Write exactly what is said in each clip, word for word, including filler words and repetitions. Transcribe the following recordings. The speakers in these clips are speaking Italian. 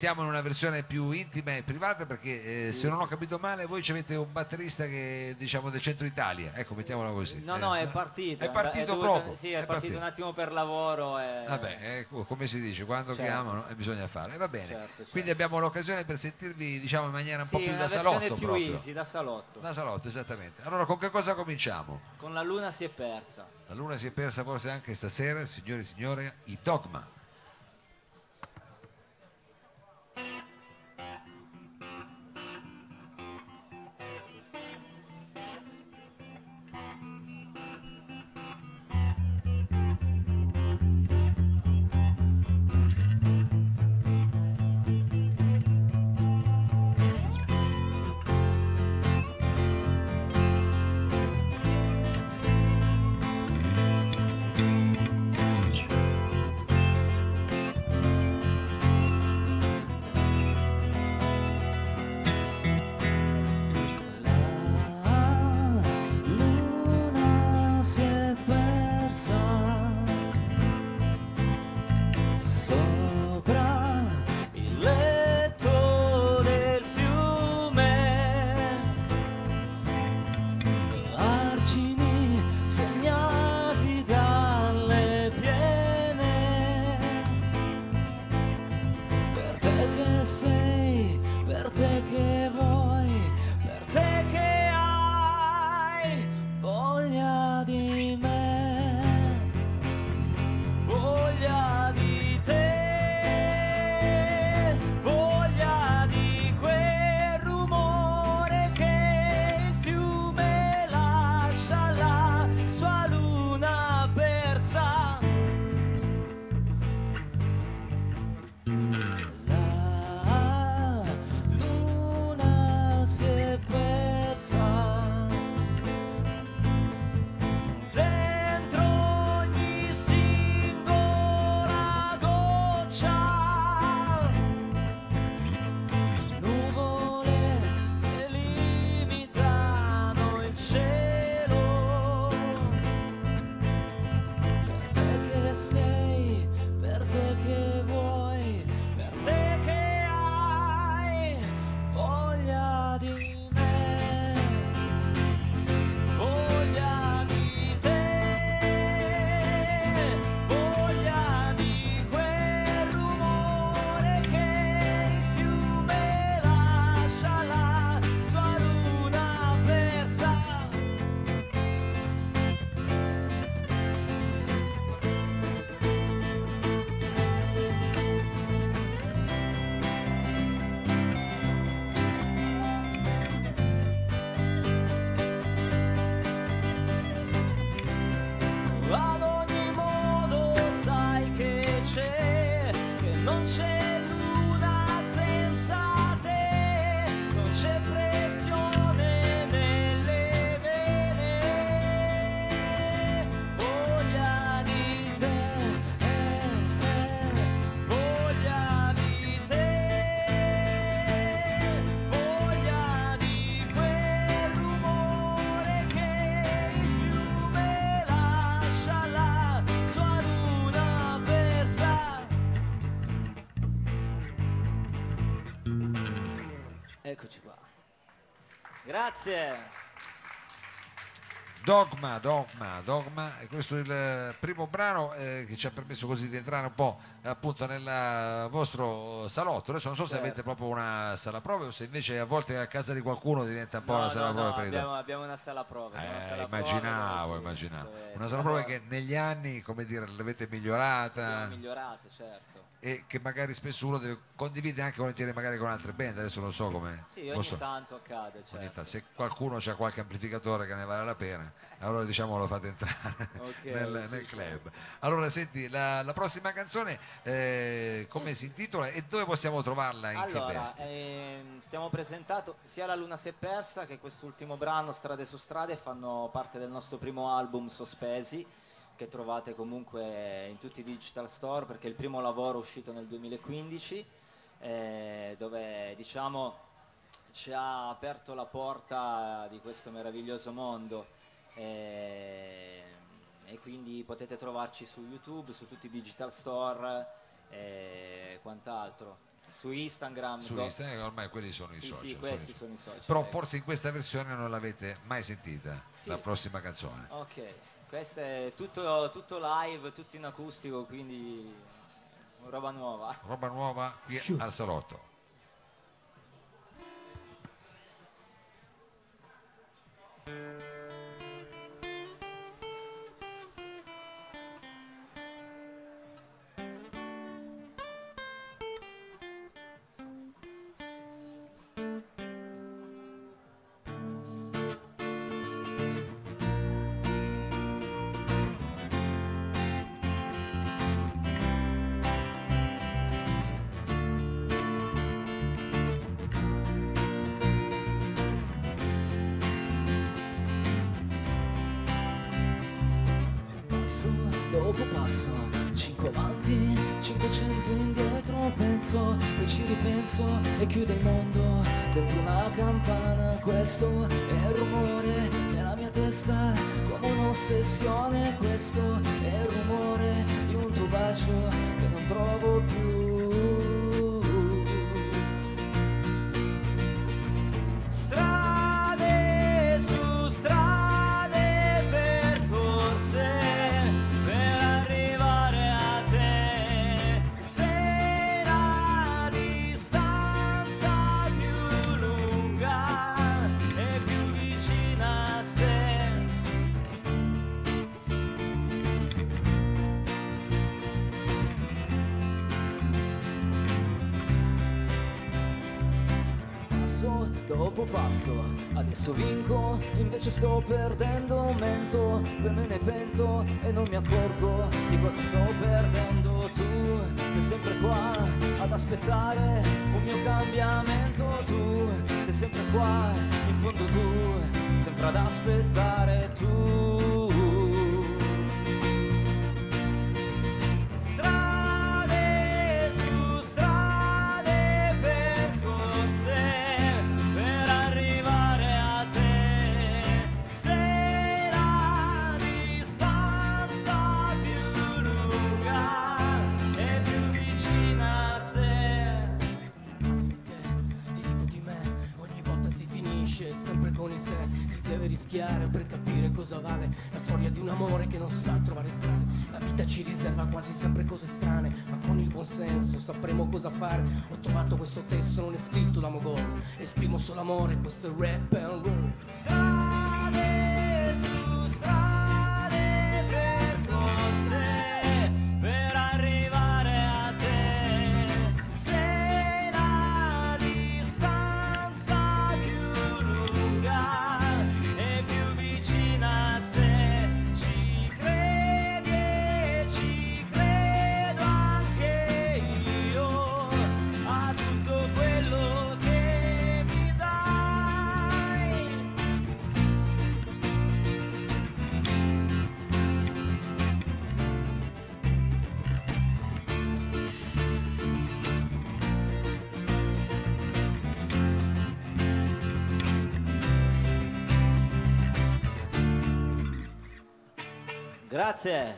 Siamo in una versione più intima e privata perché eh, se non ho capito male voi avete un batterista che diciamo del centro Italia, ecco, mettiamola così. No, eh, no, è partito. È partito è dovuto, proprio. Sì, è, è partito, partito un attimo per lavoro. E... Vabbè, eh, come si dice, quando certo. chiamano eh, bisogna fare. Eh, va bene, certo, certo. Quindi abbiamo l'occasione per sentirvi diciamo in maniera un sì, po' più da salotto. Più proprio. Easy, da salotto. Da salotto, esattamente. Allora con che cosa cominciamo? Con La luna si è persa. La luna si è persa forse anche stasera, signore e signore, i Dogma. Eccoci qua. Grazie. Dogma, Dogma, Dogma. Questo è il primo brano eh, che ci ha permesso così di entrare un po' appunto nel vostro salotto. Adesso non so certo. se avete proprio una sala prove o se invece a volte a casa di qualcuno diventa un po' no, una sala no, prove. No, per abbiamo, abbiamo una sala prove. Eh, una sala immaginavo, prove, immaginavo. Dove, una sala prove che negli anni, come dire, l'avete migliorata. Migliorata, certo. E che magari spesso uno deve condivide anche volentieri magari con altre band, adesso non so come sì, ogni posso... tanto accade certo. ogni t- se qualcuno ha qualche amplificatore che ne vale la pena allora diciamo lo fate entrare okay, nel, sì, nel club sì. Allora senti la, la prossima canzone eh, come si intitola e dove possiamo trovarla, in allora, che veste? Ehm, stiamo presentando sia La luna si è persa che quest'ultimo brano Strade su strade, fanno parte del nostro primo album Sospesi, che trovate comunque in tutti i digital store perché è il primo lavoro uscito nel duemilaquindici eh, dove diciamo ci ha aperto la porta di questo meraviglioso mondo eh, e quindi potete trovarci su YouTube, su tutti i digital store e eh, quant'altro. su Instagram, su Instagram ormai quelli sono i sì, social, sì, questi sono i social. Però ecco, forse in questa versione non l'avete mai sentita, sì, la prossima canzone. Ok, questo è tutto, tutto live, tutto in acustico, quindi roba nuova. Roba nuova qui Shoo. al salotto. Dopo passo, cinque avanti, cinquecento indietro, penso, poi ci ripenso e chiudo il mondo dentro una campana. Questo è il rumore nella mia testa, come un'ossessione. Questo è il rumore di un tuo bacio che non trovo più. Strade su strade percorse dopo passo, adesso vinco, invece sto perdendo, mento, poi me ne pento e non mi accorgo di cosa sto perdendo. Tu sei sempre qua ad aspettare un mio cambiamento, tu sei sempre qua, in fondo tu, sempre ad aspettare tu. Si deve rischiare per capire cosa vale la storia di un amore che non sa trovare strade. La vita ci riserva quasi sempre cose strane, ma con il buon senso sapremo cosa fare. Ho trovato questo testo, non è scritto da Mogol, esprimo solo amore, questo è rap and roll. Strade su strade percorse per arrivare. Grazie.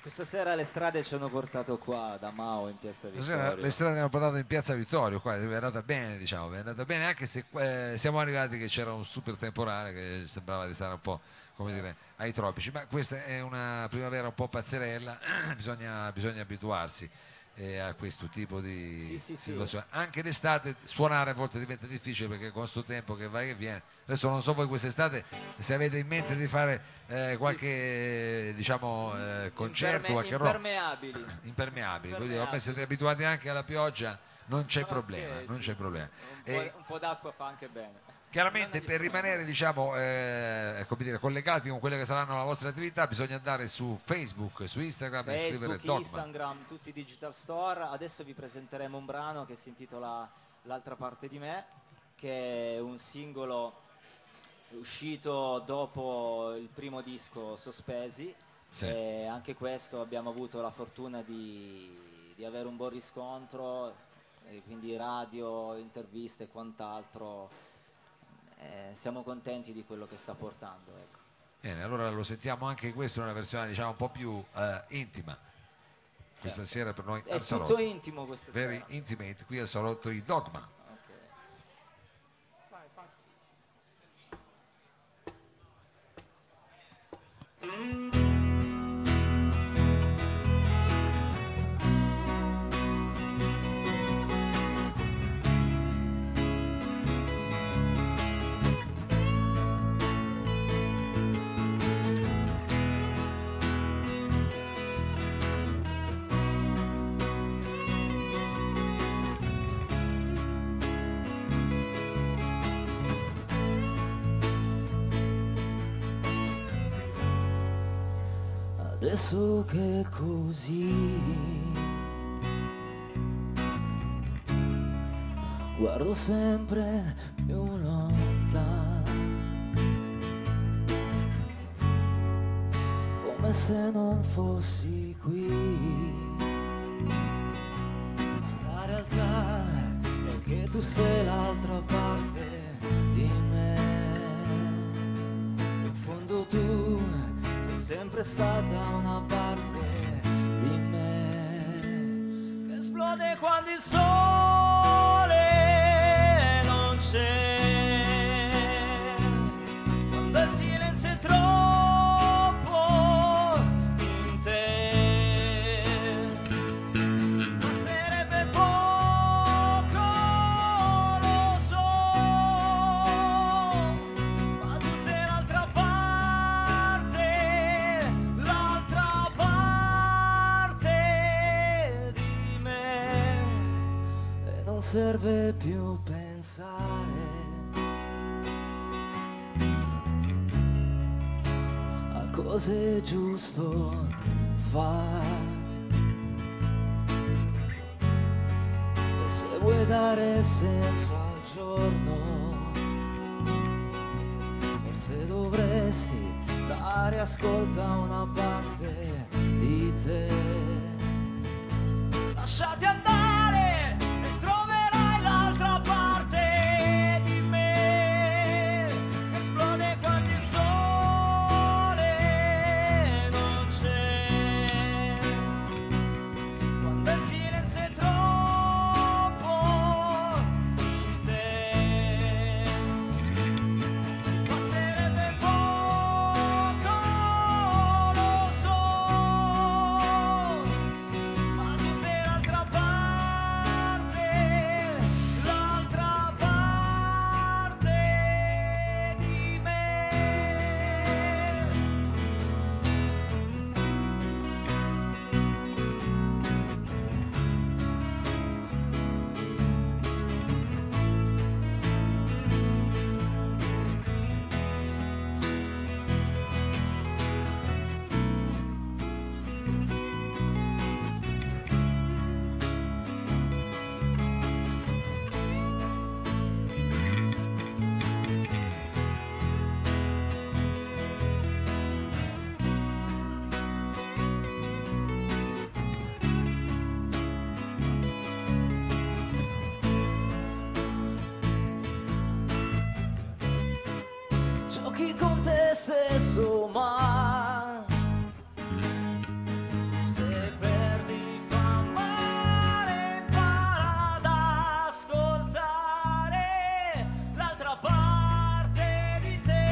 Questa sera le strade ci hanno portato qua da Mao in Piazza Vittorio. Stasera le strade ci hanno portato in Piazza Vittorio, qua è andata bene, diciamo, è andata bene anche se eh, siamo arrivati che c'era un super temporale che sembrava di stare un po', come dire, ai tropici, ma questa è una primavera un po' pazzerella, bisogna, bisogna abituarsi eh, a questo tipo di sì, sì, situazione. Sì. Anche d'estate suonare a volte diventa difficile perché con sto tempo che va e viene. Adesso non so voi quest'estate se avete in mente di fare eh, qualche sì. diciamo eh, concerto, qualche roba. Impermeabili. Impermeabili. Impermeabili. Ormai siete abituati anche alla pioggia, non c'è okay, problema, sì, non c'è problema. Un po', e... un po' d'acqua fa anche bene. Chiaramente per rimanere diciamo, eh, come dire, collegati con quelle che saranno la vostra attività bisogna andare su Facebook, su Instagram Facebook, e scrivere Dogma. Instagram, tutti i digital store. Adesso vi presenteremo un brano che si intitola L'altra parte di me, che è un singolo uscito dopo il primo disco Sospesi. Sì. E anche questo abbiamo avuto la fortuna di, di avere un buon riscontro, e quindi radio, interviste e quant'altro. Eh, siamo contenti di quello che sta portando, ecco. Bene, allora lo sentiamo anche questo in una versione diciamo un po' più eh, intima. questa sera per noi è al salotto. È tutto intimo questa sera. Very intimate, qui al salotto di Dogma. Adesso che è così, guardo sempre più lontano, come se non fossi qui. La realtà è che tu sei l'altra parte di me, in fondo tu sempre stata una parte di me che esplode quando il sole non c'è, quando il silenzio è troppo in te. Basterebbe poco, lo so, ma tu sei l'altra parte, non serve più pensare a cose giusto fare. E se vuoi dare senso al giorno, forse dovresti dare ascolto a una parte di te. Lasciati andare, ma se perdi fa male, impara ad ascoltare l'altra parte di te.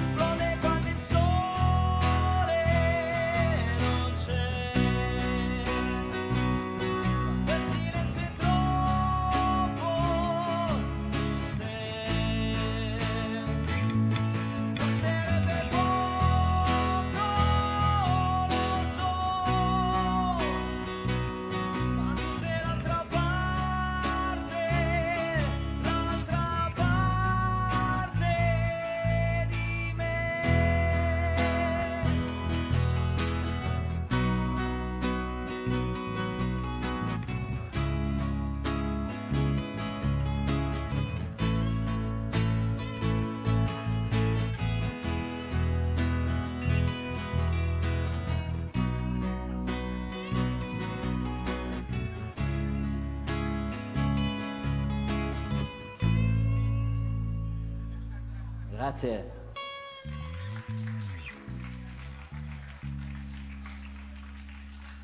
Esplode quando il sole non c'è, quando il silenzio è troppo in te. Grazie.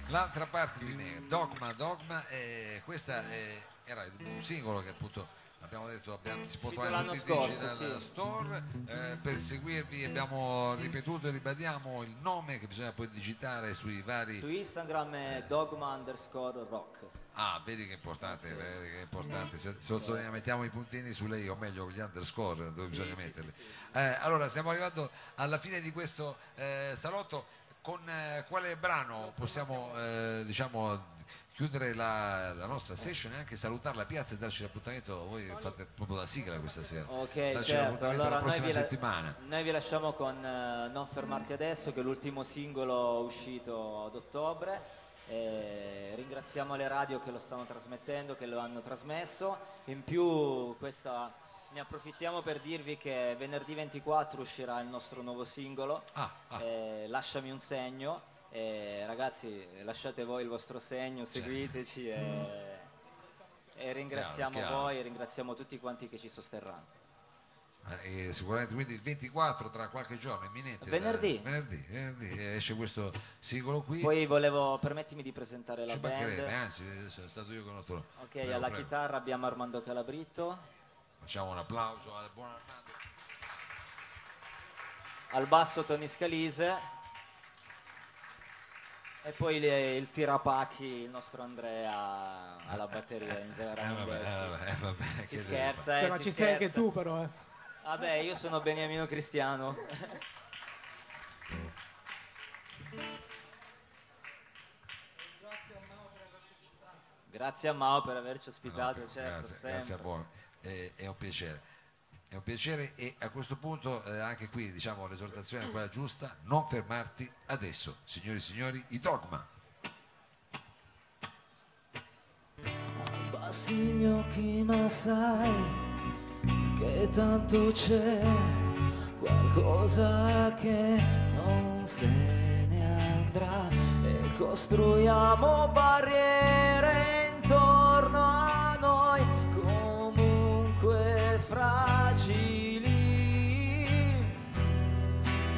L'altra parte di me, Dogma, Dogma, eh, questa è, era un singolo che appunto abbiamo detto abbiamo, si può trovare tutti i dici dalla store. Eh, per seguirvi abbiamo ripetuto e ribadiamo il nome che bisogna poi digitare sui vari... Su Instagram è eh. Dogma underscore rock. Ah, vedi che è importante, okay. vedi che è importante. Se, se mettiamo i puntini sulle i, o meglio gli underscore dove sì, bisogna sì, metterli. Sì, sì. Eh, allora siamo arrivati alla fine di questo eh, salotto. Con eh, quale brano possiamo eh, diciamo chiudere la, la nostra session e anche salutare la piazza e darci l'appuntamento? Voi fate proprio la sigla questa sera. Ok, darci certo. l'appuntamento allora, la prossima noi vi settimana. La, noi vi lasciamo con eh, Non fermarti adesso, che è l'ultimo singolo uscito ad ottobre. Eh, ringraziamo le radio che lo stanno trasmettendo, che lo hanno trasmesso. In più questa... Ne approfittiamo per dirvi che venerdì ventiquattro uscirà il nostro nuovo singolo, ah, ah. Eh, Lasciami un segno, eh, ragazzi lasciate voi il vostro segno, seguiteci e, e ringraziamo chiaro, chiaro. voi e ringraziamo tutti quanti che ci sosterranno. Eh, sicuramente quindi il ventiquattro tra qualche giorno, imminente, venerdì, da, venerdì, venerdì esce questo singolo qui. Poi volevo, permettimi di presentare la ci band. Anzi, sono stato io con l'altro. Ok, prego, alla prego. chitarra abbiamo Armando Calabrito. Facciamo un applauso al buon Armando. Al basso Tony Scalise e poi le, il tirapacchi, il nostro Andrea alla batteria. In eh, vabbè, vabbè, vabbè, si scherza, eh, però si ci scherza. sei anche tu però. Eh. Vabbè, io sono Beniamino Cristiano. Grazie a Mao per averci ospitato. Grazie a Mao per averci ospitato, no, certo. Grazie, sempre. grazie a voi. È un piacere, è un piacere e a questo punto eh, anche qui diciamo l'esortazione è quella giusta, non fermarti adesso, signori e signori, i Dogma. Abbassi gli occhi ma sai che tanto c'è qualcosa che non se ne andrà e costruiamo barriere intorno a noi fragili,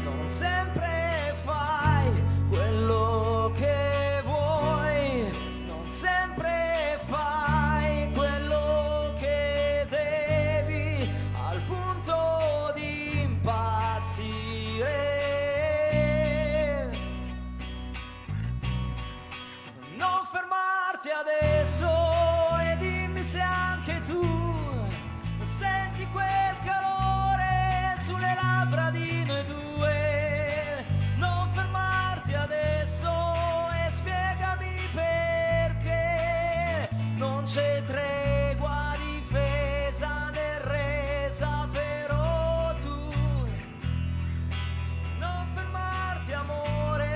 non sempre fai quello che vuoi, non sempre fai quello che devi, al punto di impazzire. Non fermarti adesso e dimmi se anche tu senti quel calore sulle labbra di noi due. Non fermarti adesso e spiegami perché non c'è tregua, difesa né resa, però tu non fermarti amore.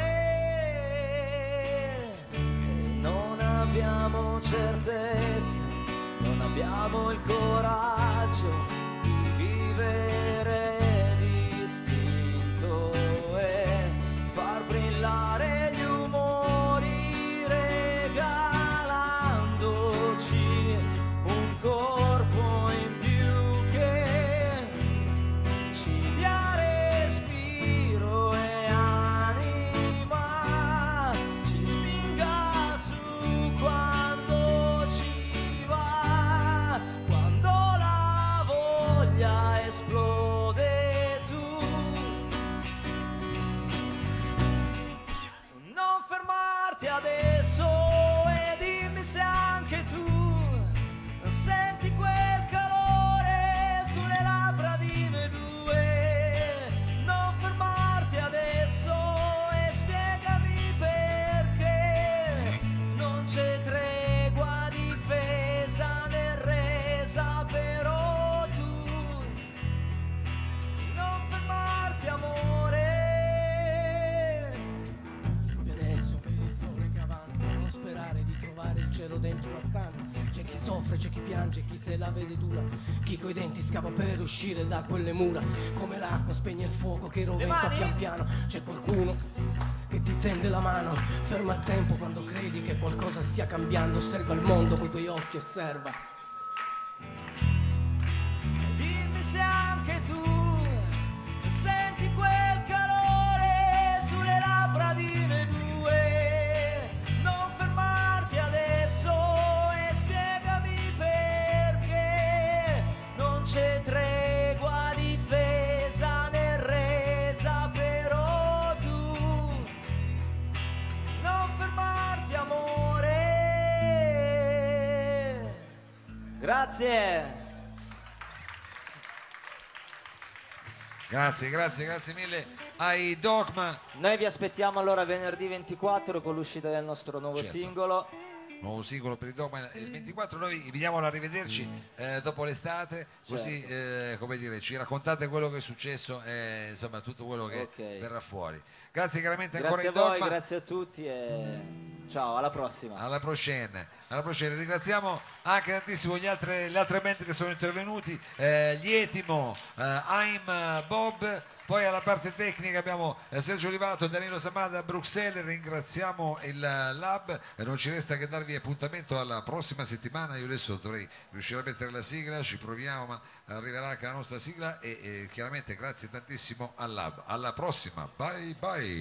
E non abbiamo certezza, non abbiamo il coraggio di vivere distinto e far brillare gli umori, regalandoci un corpo in più che ci dia respiro e anima, ci spinga su quando ci va. Esplode tu, non fermarti adesso e dimmi se anche tu senti quel calore sulle labbra di noi due. Non fermarti adesso e spiegami perché non c'è tregua, difesa né resa, però amore. Adesso per il sole che avanza, non sperare di trovare il cielo dentro la stanza. C'è chi soffre, c'è chi piange, chi se la vede dura, chi coi denti scava per uscire da quelle mura. Come l'acqua spegne il fuoco che roventa pian piano. C'è qualcuno che ti tende la mano, ferma il tempo quando credi che qualcosa stia cambiando. Osserva il mondo coi tuoi occhi, osserva. E dimmi se anche tu senti quel calore sulle labbra di noi due. Grazie. Grazie, grazie, grazie mille ai Dogma. Noi vi aspettiamo allora venerdì ventiquattro con l'uscita del nostro nuovo certo. singolo. Nuovo singolo per il Dogma il ventiquattro. Noi vi diamo l'arrivederci eh, dopo l'estate, così certo. eh, come dire, ci raccontate quello che è successo e insomma tutto quello che okay. verrà fuori. Grazie chiaramente ancora ai Dogma. Grazie a voi, grazie a tutti e ciao, alla prossima. Alla prochaine. Alla prochaine. Ringraziamo anche tantissimo gli altri, le altre band che sono intervenuti, eh, gli Etimo, eh, I'm Bob, poi alla parte tecnica abbiamo eh, Sergio Olivato e Danilo Samada a Bruxelles, ringraziamo il Lab e non ci resta che darvi appuntamento alla prossima settimana. Io adesso dovrei riuscire a mettere la sigla, ci proviamo ma arriverà anche la nostra sigla e, e chiaramente grazie tantissimo al Lab. Alla prossima, bye bye.